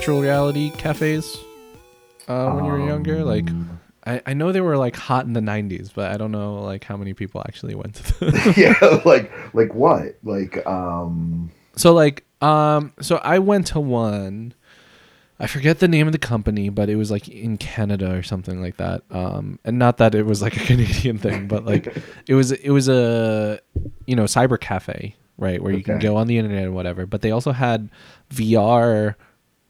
virtual reality cafes when you were younger? Like, I know they were like hot in the 90s, but I don't know like how many people actually went to them. Yeah, like what? Like So I went to one. I forget the name of the company, but it was like in Canada or something like that. And not that it was like a Canadian thing, but like it was a, you know, cyber cafe, right? Where you can go on the internet and whatever, but they also had VR,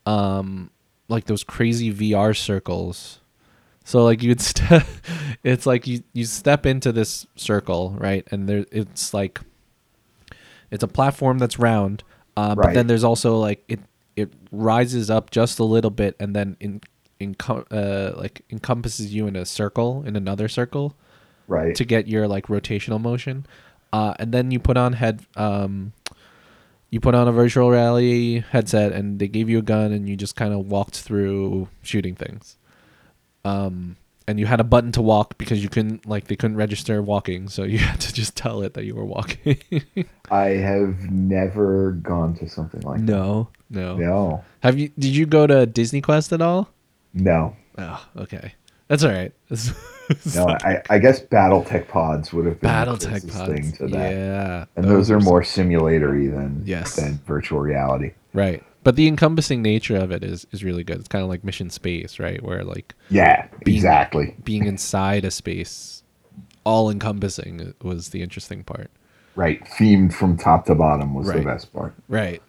like those crazy VR circles. So like you'd step, it's like you step into this circle, right? And there, it's like, it's a platform that's round. Right. But then there's also like, it rises up just a little bit and then encompasses you in a circle, in another circle, right? To get your like rotational motion, and then you put on a virtual reality headset and they gave you a gun and you just kind of walked through shooting things, and you had a button to walk because they couldn't register walking, so you had to just tell it that you were walking. I have never gone to something like that. No. Have you? Did you go to Disney Quest at all? No. Oh, okay. That's all right. No, I guess BattleTech Pods would have been BattleTech the Pods thing to that. Yeah, and those are more simulatory than virtual reality, right? But the encompassing nature of it is really good. It's kind of like Mission Space, right? Where like being inside a space, all encompassing was the interesting part. Right, themed from top to bottom was the best part. Right.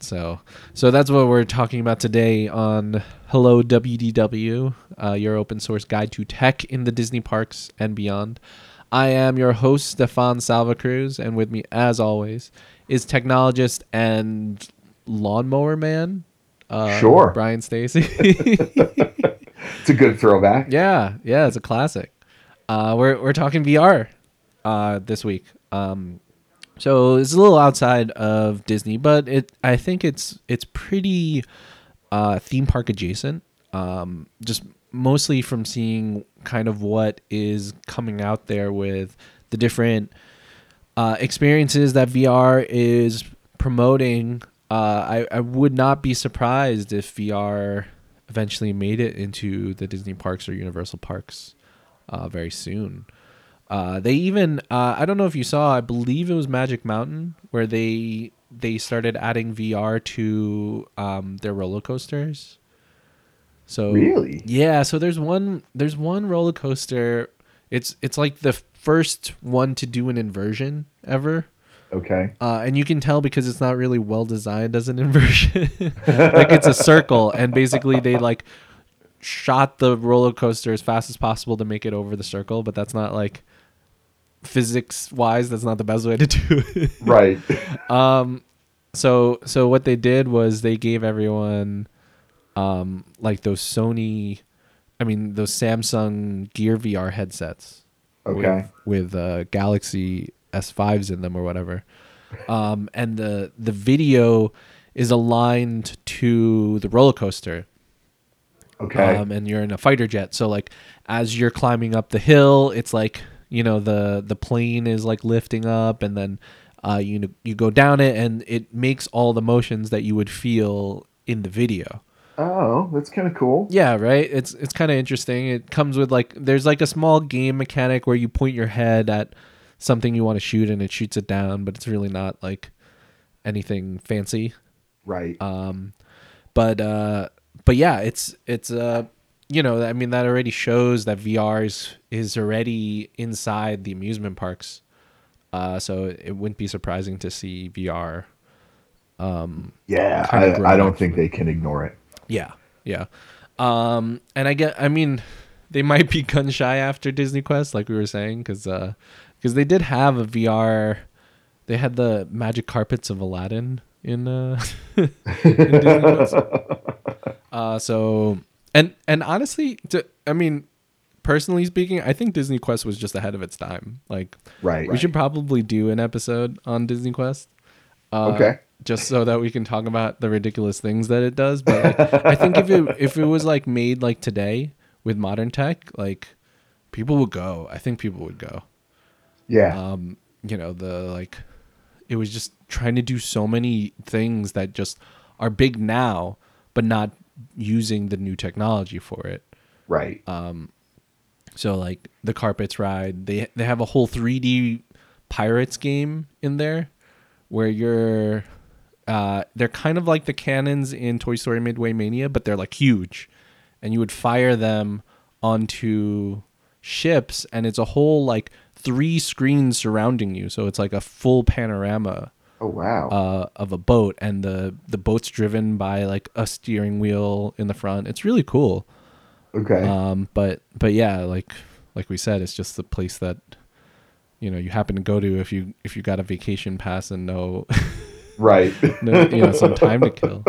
So that's what we're talking about today on Hello WDW, your open source guide to tech in the Disney parks and beyond. I am your host, Stefan Salva Cruz, and with me, as always, is technologist and lawnmower man, Brian Stacey. It's a good throwback. Yeah, it's a classic. We're talking VR this week. So it's a little outside of Disney, but I think it's pretty theme park adjacent. Just mostly from seeing kind of what is coming out there with the different experiences that VR is promoting. I would not be surprised if VR eventually made it into the Disney parks or Universal parks very soon. They even, I don't know if you saw, I believe it was Magic Mountain, where they started adding VR to their roller coasters. So really? Yeah, so there's one roller coaster. It's like the first one to do an inversion ever. Okay. And you can tell because it's not really well designed as an inversion. Like it's a circle, and basically they like shot the roller coaster as fast as possible to make it over the circle, but that's not like physics wise, that's not the best way to do it. Right. So what they did was they gave everyone like those Samsung Gear VR headsets. Okay. With Galaxy S5s in them or whatever. And the video is aligned to the roller coaster. Okay. And you're in a fighter jet. So like as you're climbing up the hill, it's like, you know, the plane is like lifting up, and then you go down it, and it makes all the motions that you would feel in the video. Oh, that's kind of cool. Yeah, right? It's kind of interesting. It comes with like, there's like a small game mechanic where you point your head at something you want to shoot and it shoots it down, but it's really not like anything fancy. Right. But yeah, it's you know, I mean, that already shows that VR is already inside the amusement parks. So it wouldn't be surprising to see VR. Yeah, I don't think they can ignore it. Yeah. And they might be gun shy after Disney Quest, like we were saying, because they did have a VR. They had the magic carpets of Aladdin in Disney Quest. So, and honestly, personally speaking, I think Disney Quest was just ahead of its time. Like, we should probably do an episode on Disney Quest. Okay. Just so that we can talk about the ridiculous things that it does. But like, I think if it was like made like today with modern tech, like people would go. I think people would go. Yeah. You know, it was just trying to do so many things that just are big now, but not using the new technology for it. Right. So like the Carpets ride, they have a whole 3D Pirates game in there where you're they're kind of like the cannons in Toy Story Midway Mania, but they're like huge, and you would fire them onto ships, and it's a whole like 3 screens surrounding you, so it's like a full panorama. Oh wow! Of a boat, and the boat's driven by like a steering wheel in the front. It's really cool. Okay. But yeah, like we said, it's just the place that you know you happen to go to if you got a vacation pass and no, right? No, you know, some time to kill.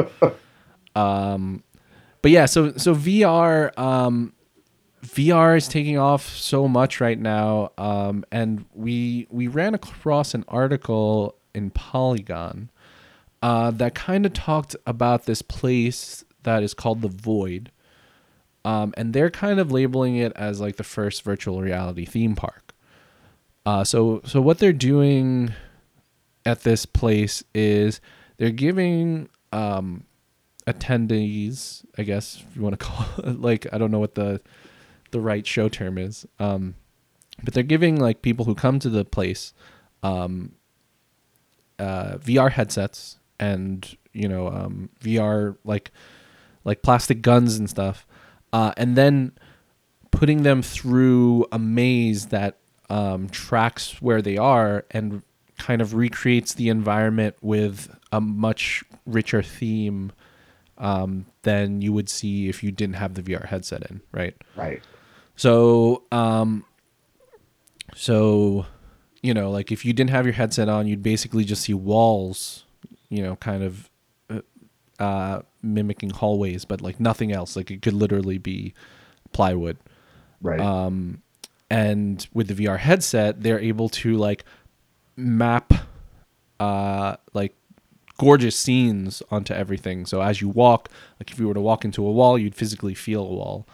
But yeah, so VR. VR is taking off so much right now, and we ran across an article in Polygon that kind of talked about this place that is called The Void, and they're kind of labeling it as like the first virtual reality theme park. So what they're doing at this place is they're giving attendees, I guess if you want to call it, like I don't know what the right show term is, but they're giving like people who come to the place VR headsets and you know VR like plastic guns and stuff, and then putting them through a maze that tracks where they are and kind of recreates the environment with a much richer theme than you would see if you didn't have the VR headset in, right. So, you know, like if you didn't have your headset on, you'd basically just see walls, you know, kind of mimicking hallways, but like nothing else. Like it could literally be plywood. Right. And with the VR headset, they're able to like map like gorgeous scenes onto everything. So as you walk, like if you were to walk into a wall, you'd physically feel a wall.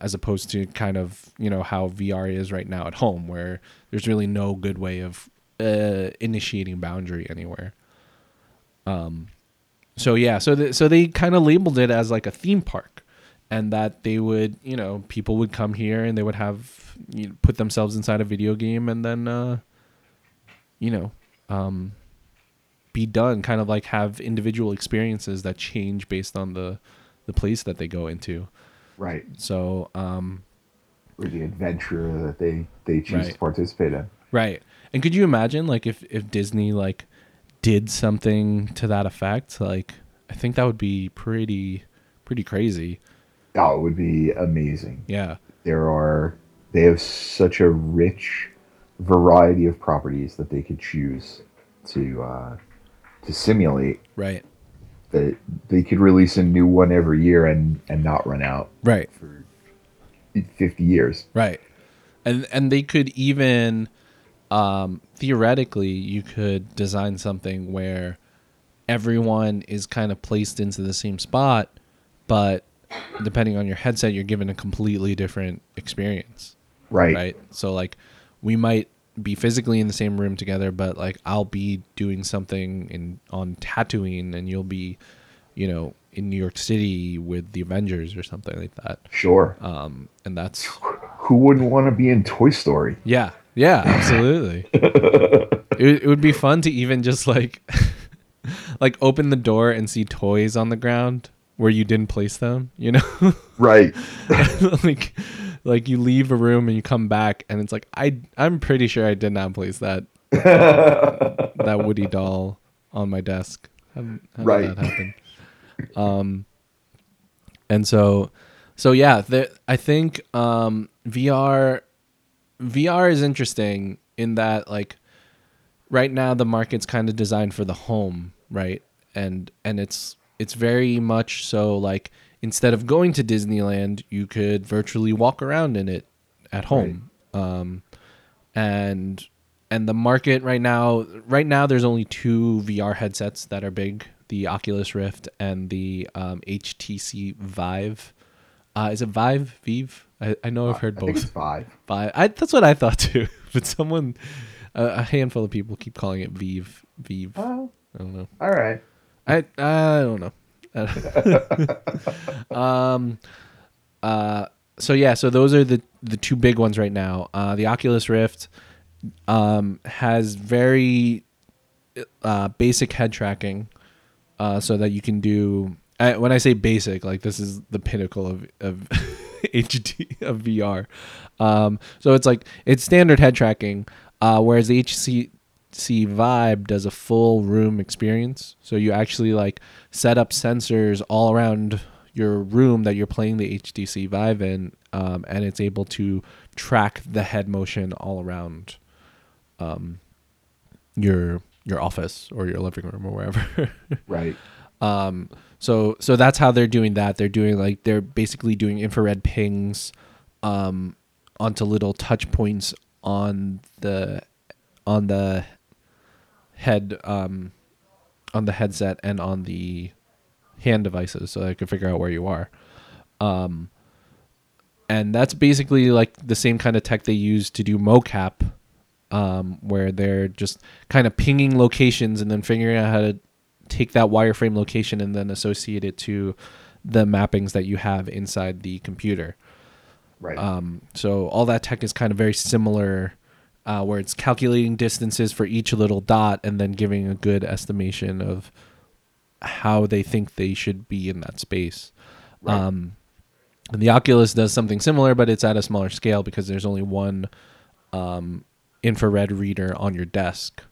As opposed to kind of, you know, how VR is right now at home, where there's really no good way of initiating boundary anywhere. So they kind of labeled it as like a theme park, and that they would, you know, people would come here and they would have, you know, put themselves inside a video game and then, you know, be done. Kind of like have individual experiences that change based on the place that they go into. Right. So, or the adventure that they choose to participate in. Right. And could you imagine like if Disney like did something to that effect? Like I think that would be pretty crazy. Oh, it would be amazing. Yeah. They have such a rich variety of properties that they could choose to simulate. Right. That they could release a new one every year and not run out for 50 years. Right. And they could even, theoretically, you could design something where everyone is kind of placed into the same spot, but depending on your headset, you're given a completely different experience. Right. So, like, we might be physically in the same room together, but like I'll be doing something on Tatooine and you'll be, you know, in New York City with the Avengers or something like that. Sure. And that's who wouldn't want to be in Toy Story? Yeah, absolutely. it would be fun to even just like like open the door and see toys on the ground where you didn't place them, you know? Right. Like you leave a room and you come back and it's like I'm pretty sure I did not place that that Woody doll on my desk. How did that happen? And so yeah, I think VR is interesting in that like right now the market's kind of designed for the home, right? And it's very much so like, instead of going to Disneyland, you could virtually walk around in it at home. Right. And the market right now there's only 2 VR headsets that are big, the Oculus Rift and the HTC Vive. Is it Vive? Vive? I know I've heard both. I think it's Vive. That's what I thought too. But a handful of people keep calling it Vive. I don't know. All right. I don't know. So yeah, so those are the two big ones right now. The Oculus Rift has very basic head tracking, so that you can do. When I say basic, like this is the pinnacle of HD of VR. So it's like it's standard head tracking, whereas the HTC Vive does a full room experience. So you actually like set up sensors all around your room that you're playing the HTC Vive in, and it's able to track the head motion all around your office or your living room or wherever. Right. So that's how they're doing that. They're doing like, they're basically doing infrared pings, onto little touch points on the head, on the headset and on the hand devices so that I can figure out where you are. And that's basically like the same kind of tech they use to do mocap, where they're just kind of pinging locations and then figuring out how to take that wireframe location and then associate it to the mappings that you have inside the computer. Right. So all that tech is kind of very similar, where it's calculating distances for each little dot and then giving a good estimation of how they think they should be in that space. Right. And the Oculus does something similar, but it's at a smaller scale because there's only one infrared reader on your desk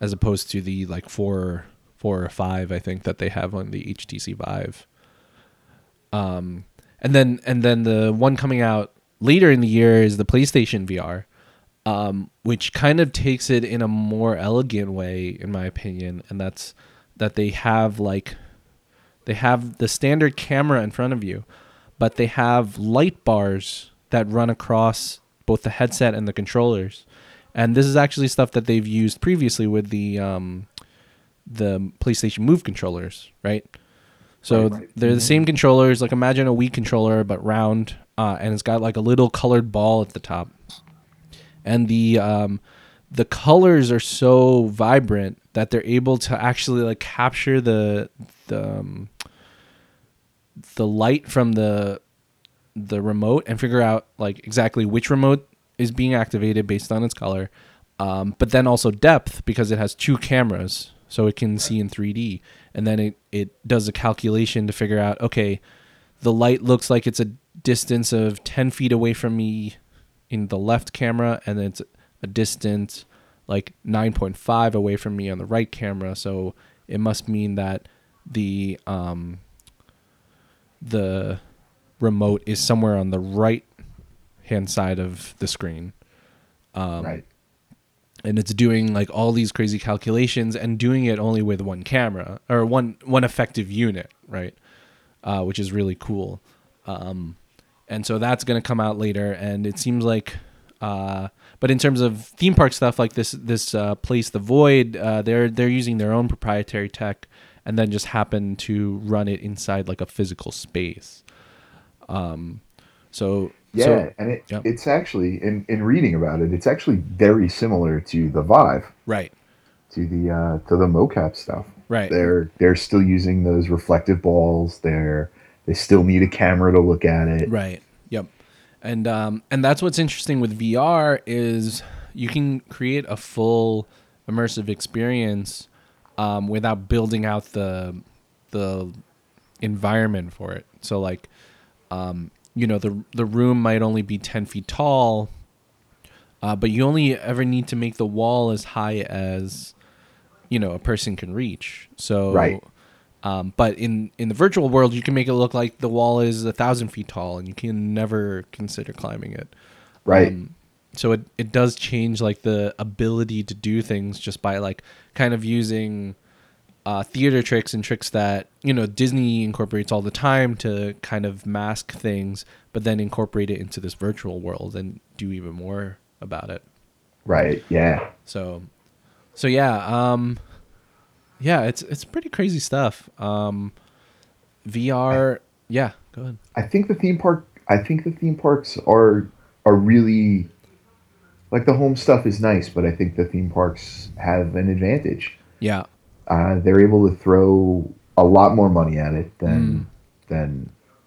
as opposed to the like four or five, I think, that they have on the HTC Vive. And then the one coming out later in the year is the PlayStation VR, which kind of takes it in a more elegant way, in my opinion. And that's that they have the standard camera in front of you, but they have light bars that run across both the headset and the controllers. And this is actually stuff that they've used previously with the PlayStation Move controllers, right? So right. They're the same controllers. Like imagine a Wii controller, but round, and it's got like a little colored ball at the top. And the colors are so vibrant that they're able to actually like capture the light from the remote and figure out like exactly which remote is being activated based on its color. But then also depth, because it has two cameras. So it can see in 3D, and then it does a calculation to figure out, okay, the light looks like it's a distance of 10 feet away from me in the left camera, and it's a distance like 9.5 away from me on the right camera. So it must mean that the remote is somewhere on the right hand side of the screen. Right. And it's doing like all these crazy calculations and doing it only with one camera or one effective unit, right? Which is really cool. And so that's going to come out later. And it seems like, but in terms of theme park stuff, like this place, The Void, they're using their own proprietary tech and then just happen to run it inside like a physical space. It's actually in reading about it, it's actually very similar to the Vive, right? To the mocap stuff, right? They're still using those reflective balls. They still need a camera to look at it, right? Yep. And that's what's interesting with VR is you can create a full immersive experience without building out the environment for it. So like. You know, the room might only be 10 feet tall, but you only ever need to make the wall as high as, you know, a person can reach. So, right. But in the virtual world, you can make it look like the wall is 1,000 feet tall and you can never consider climbing it. Right. So it does change like the ability to do things just by like kind of using theater tricks and tricks that, you know, Disney incorporates all the time to kind of mask things, but then incorporate it into this virtual world and do even more about it. Right. Yeah. So yeah. Yeah, it's pretty crazy stuff. VR. Yeah. Go ahead. I think the theme parks are really like the home stuff is nice, but I think the theme parks have an advantage. Yeah. They're able to throw a lot more money at it than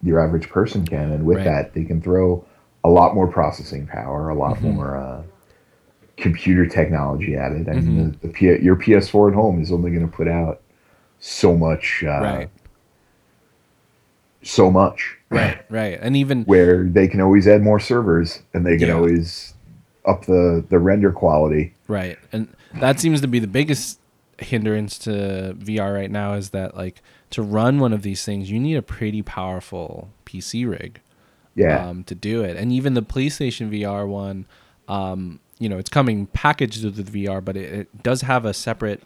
your average person can, and with that, they can throw a lot more processing power, a lot more computer technology at it. I mean, your PS4 at home is only going to put out so much. So much. Right. And even where they can always add more servers, and they can always up the render quality. Right. And that seems to be the biggest hindrance to VR right now, is that, like, to run one of these things, you need a pretty powerful PC rig to do it. And even the PlayStation VR one, you know, it's coming packaged with the VR, but it does have a separate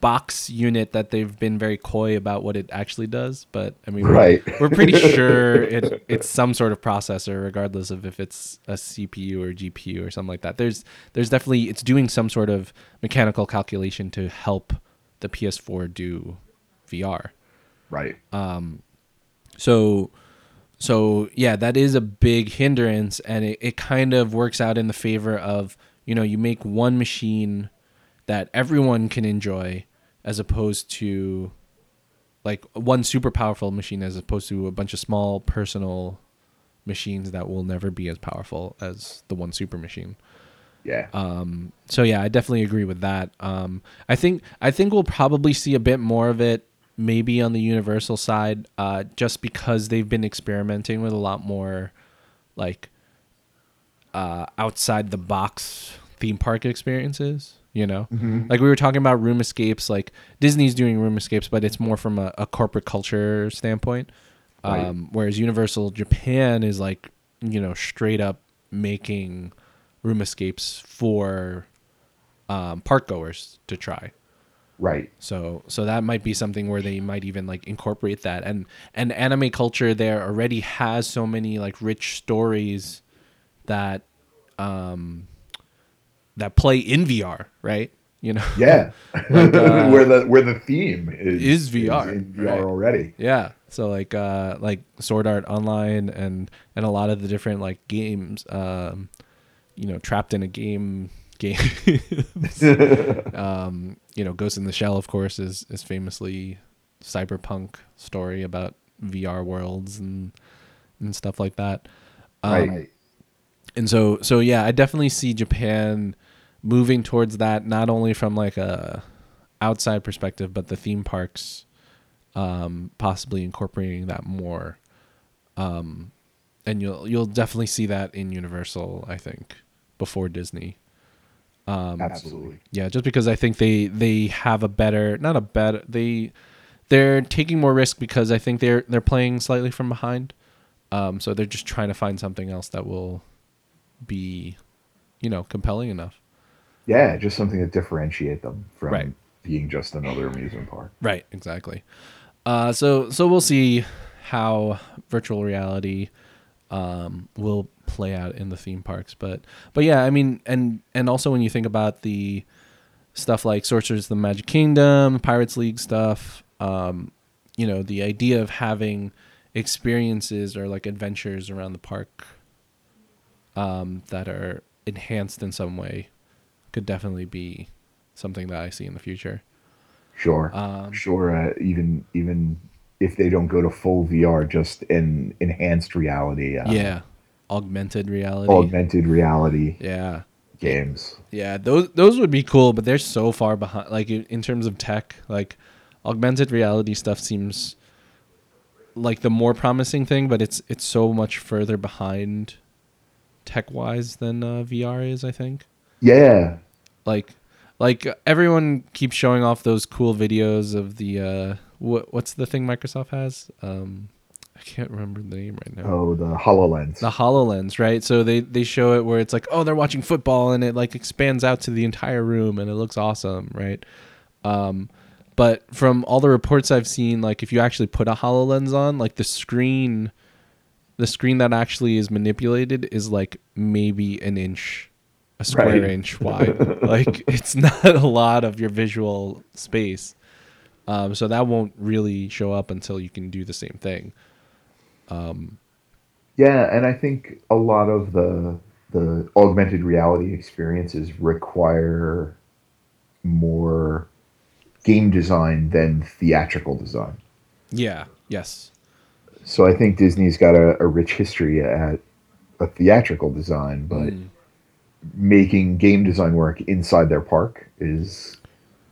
box unit that they've been very coy about what it actually does. But I mean, we're pretty sure it's some sort of processor, regardless of if it's a CPU or GPU or something like that. There's definitely, it's doing some sort of mechanical calculation to help the PS4 do VR. Right. So yeah, that is a big hindrance, and it kind of works out in the favor of, you know, you make one machine that everyone can enjoy, as opposed to, like, one super powerful machine as opposed to a bunch of small personal machines that will never be as powerful as the one super machine. Yeah. So yeah, I definitely agree with that. I think we'll probably see a bit more of it maybe on the Universal side, just because they've been experimenting with a lot more, like, outside the box theme park experiences, you know? Like, we were talking about room escapes, like Disney's doing room escapes, but it's more from a corporate culture standpoint. Whereas Universal Japan is, like, you know, straight up making room escapes for park goers to try. Right. So that might be something where they might even, like, incorporate that. And anime culture there already has so many, like, rich stories that that play in VR, right? You know. Yeah. Like, where the theme is VR. Is in VR already. Yeah. So like Sword Art Online and a lot of the different, like, games, you know, trapped in a game. You know, Ghost in the Shell, of course, is famously cyberpunk story about VR worlds and stuff like that. And so yeah, I definitely see Japan moving towards that, not only from, like, a outside perspective, but the theme parks possibly incorporating that more. And you'll definitely see that in Universal, I think, before Disney. Absolutely. Yeah, just because I think they have a better, not a better, they're taking more risk, because I think they're playing slightly from behind. So they're just trying to find something else that will be, you know, compelling enough. Yeah, just something to differentiate them from being just another amusement park. Right, exactly. So we'll see how virtual reality will play out in the theme parks, but yeah, I mean, and also when you think about the stuff like Sorcerers of the Magic Kingdom, Pirates League stuff, you know, the idea of having experiences or, like, adventures around the park that are enhanced in some way could definitely be something that I see in the future. Sure. Even if they don't go to full VR, just an enhanced reality. Augmented reality. Yeah. Games. Yeah, those would be cool, but they're so far behind. Like, in terms of tech, like, augmented reality stuff seems like the more promising thing, but it's so much further behind tech-wise than VR is, I think. Yeah. Like everyone keeps showing off those cool videos of the what's the thing Microsoft has? I can't remember the name right now. Oh, the HoloLens. The HoloLens, right? So they show it where it's like, oh, they're watching football, and it, like, expands out to the entire room, and it looks awesome, right? But from all the reports I've seen, like, if you actually put a HoloLens on, like, the screen that actually is manipulated is, like, maybe a square inch wide. Like, it's not a lot of your visual space. So that won't really show up until you can do the same thing. Yeah, and I think a lot of the augmented reality experiences require more game design than theatrical design. Yeah, yes. So I think Disney's got a rich history at a theatrical design, but making game design work inside their park is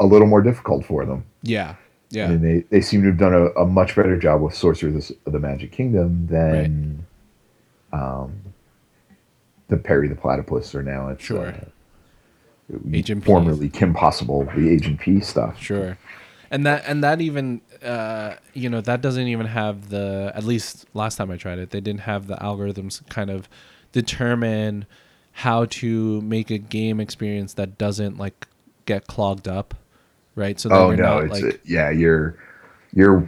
a little more difficult for them. Yeah, yeah. And they seem to have done a much better job with Sorcerers of the Magic Kingdom than the Perry the Platypus, or now it's Agent P. Formerly Kim Possible, the Agent P stuff. Sure. And that even, that doesn't even have the, at least last time I tried it, they didn't have the algorithms kind of determine how to make a game experience that doesn't like get clogged up, right? So you're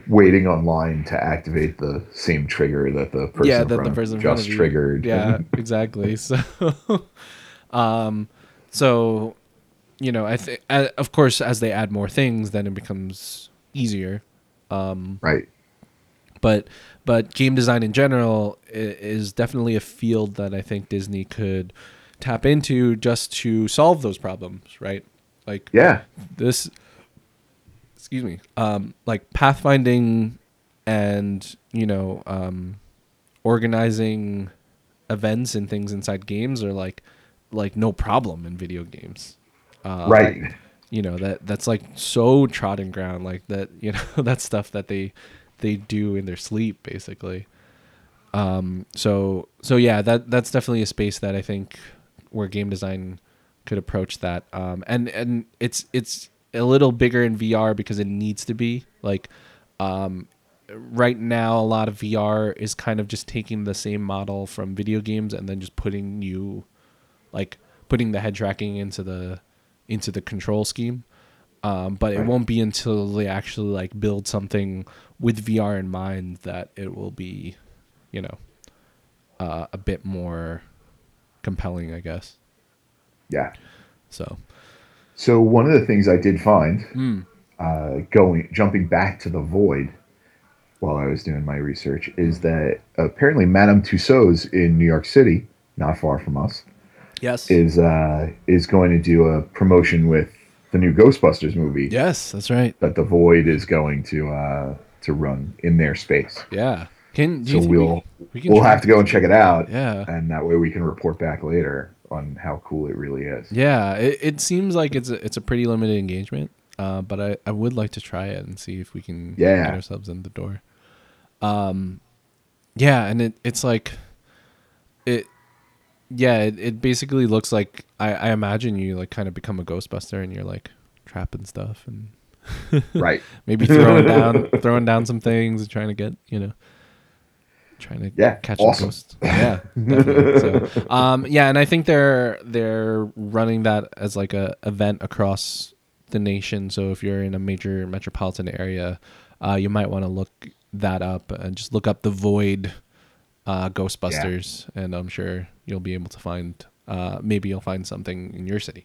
waiting online to activate the same trigger that the person in front of you triggered. Yeah, exactly. So, I think, of course, as they add more things, then it becomes easier. Right. But game design in general is definitely a field that I think Disney could tap into just to solve those problems, right? Like, yeah, this, excuse me, like pathfinding and, organizing events and things inside games are like no problem in video games. Right. Like, that's like so trodden ground, like that, that stuff that they do in their sleep basically. So yeah, that's definitely a space that I think where game design could approach that. And it's a little bigger in VR because it needs to be like, right now, a lot of VR is kind of just taking the same model from video games and then just putting new, like putting the head tracking into the control scheme. But it won't be until they actually like build something with VR in mind that it will be, a bit more compelling, I guess. Yeah. So one of the things I did find, jumping back to The Void while I was doing my research, is that apparently Madame Tussauds in New York City, not far from us, yes, is going to do a promotion with the new Ghostbusters movie. Yes, that's right. That The Void is going to run in their space. Yeah. We'll have to go and check it out. Yeah. And that way we can report back later on how cool it really is. Yeah, it seems like it's a pretty limited engagement, but I would like to try it and see if we can get ourselves in the door. Yeah, and it's like it. Yeah, it basically looks like I imagine you like kind of become a Ghostbuster and you're like trapping stuff and right, maybe throwing down some things and trying to get catch a ghost. Yeah, definitely. So, and I think they're running that as like a event across the nation. So if you're in a major metropolitan area, you might want to look that up and just look up The Void Ghostbusters, and I'm sure you'll be able to find, maybe you'll find something in your city.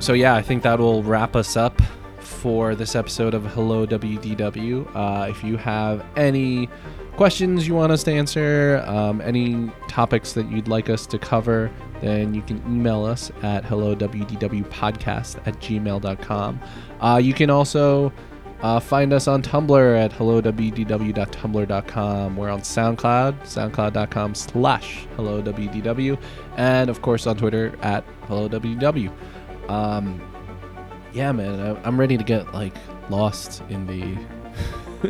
So I think that will wrap us up for this episode of Hello WDW. If you have any questions you want us to answer, any topics that you'd like us to cover, then you can email us at hellowdwdwpodcast@gmail.com. You can also find us on Tumblr at hellowdwdw.tumblr.com. We're on SoundCloud, soundcloud.com/hellowdwdw, and of course on Twitter at hellowdwdw. Yeah, man, I'm ready to get like lost in the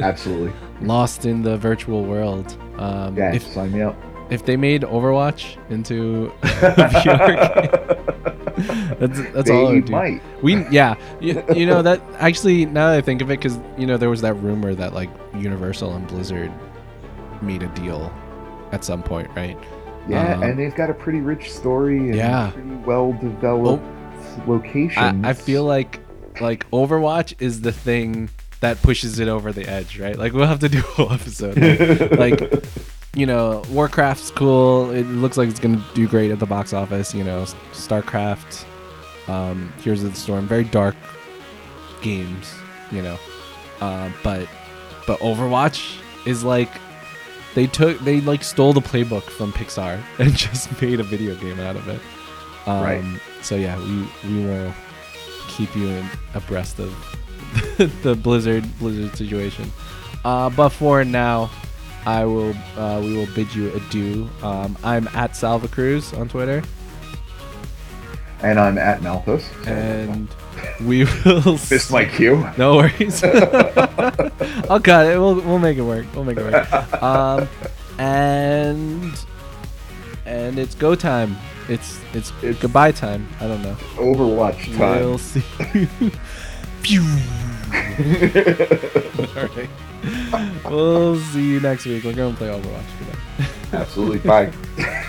absolutely lost in the virtual world. Sign me up. If they made Overwatch into a VR game, that's all I do. Might. That actually, now that I think of it, because there was that rumor that like Universal and Blizzard made a deal at some point, right? Yeah, and they've got a pretty rich story and pretty well developed. Locations. I feel like Overwatch is the thing that pushes it over the edge, right? Like we'll have to do a whole episode. Like you know, Warcraft's cool. It looks like it's going to do great at the box office. You know, StarCraft, Heroes of the Storm, very dark games, you know. But Overwatch is like, they stole the playbook from Pixar and just made a video game out of it. Right. So yeah, we will keep you abreast of the Blizzard situation. But for now, we will bid you adieu. I'm at Salva Cruz on Twitter. And I'm at Malthus. And we will... Missed my cue. No worries. I'll cut it. We'll make it work. And it's go time. It's goodbye time. I don't know. Overwatch time. We'll see you. All right. We'll see you next week. We'll go and play Overwatch. Absolutely. Bye.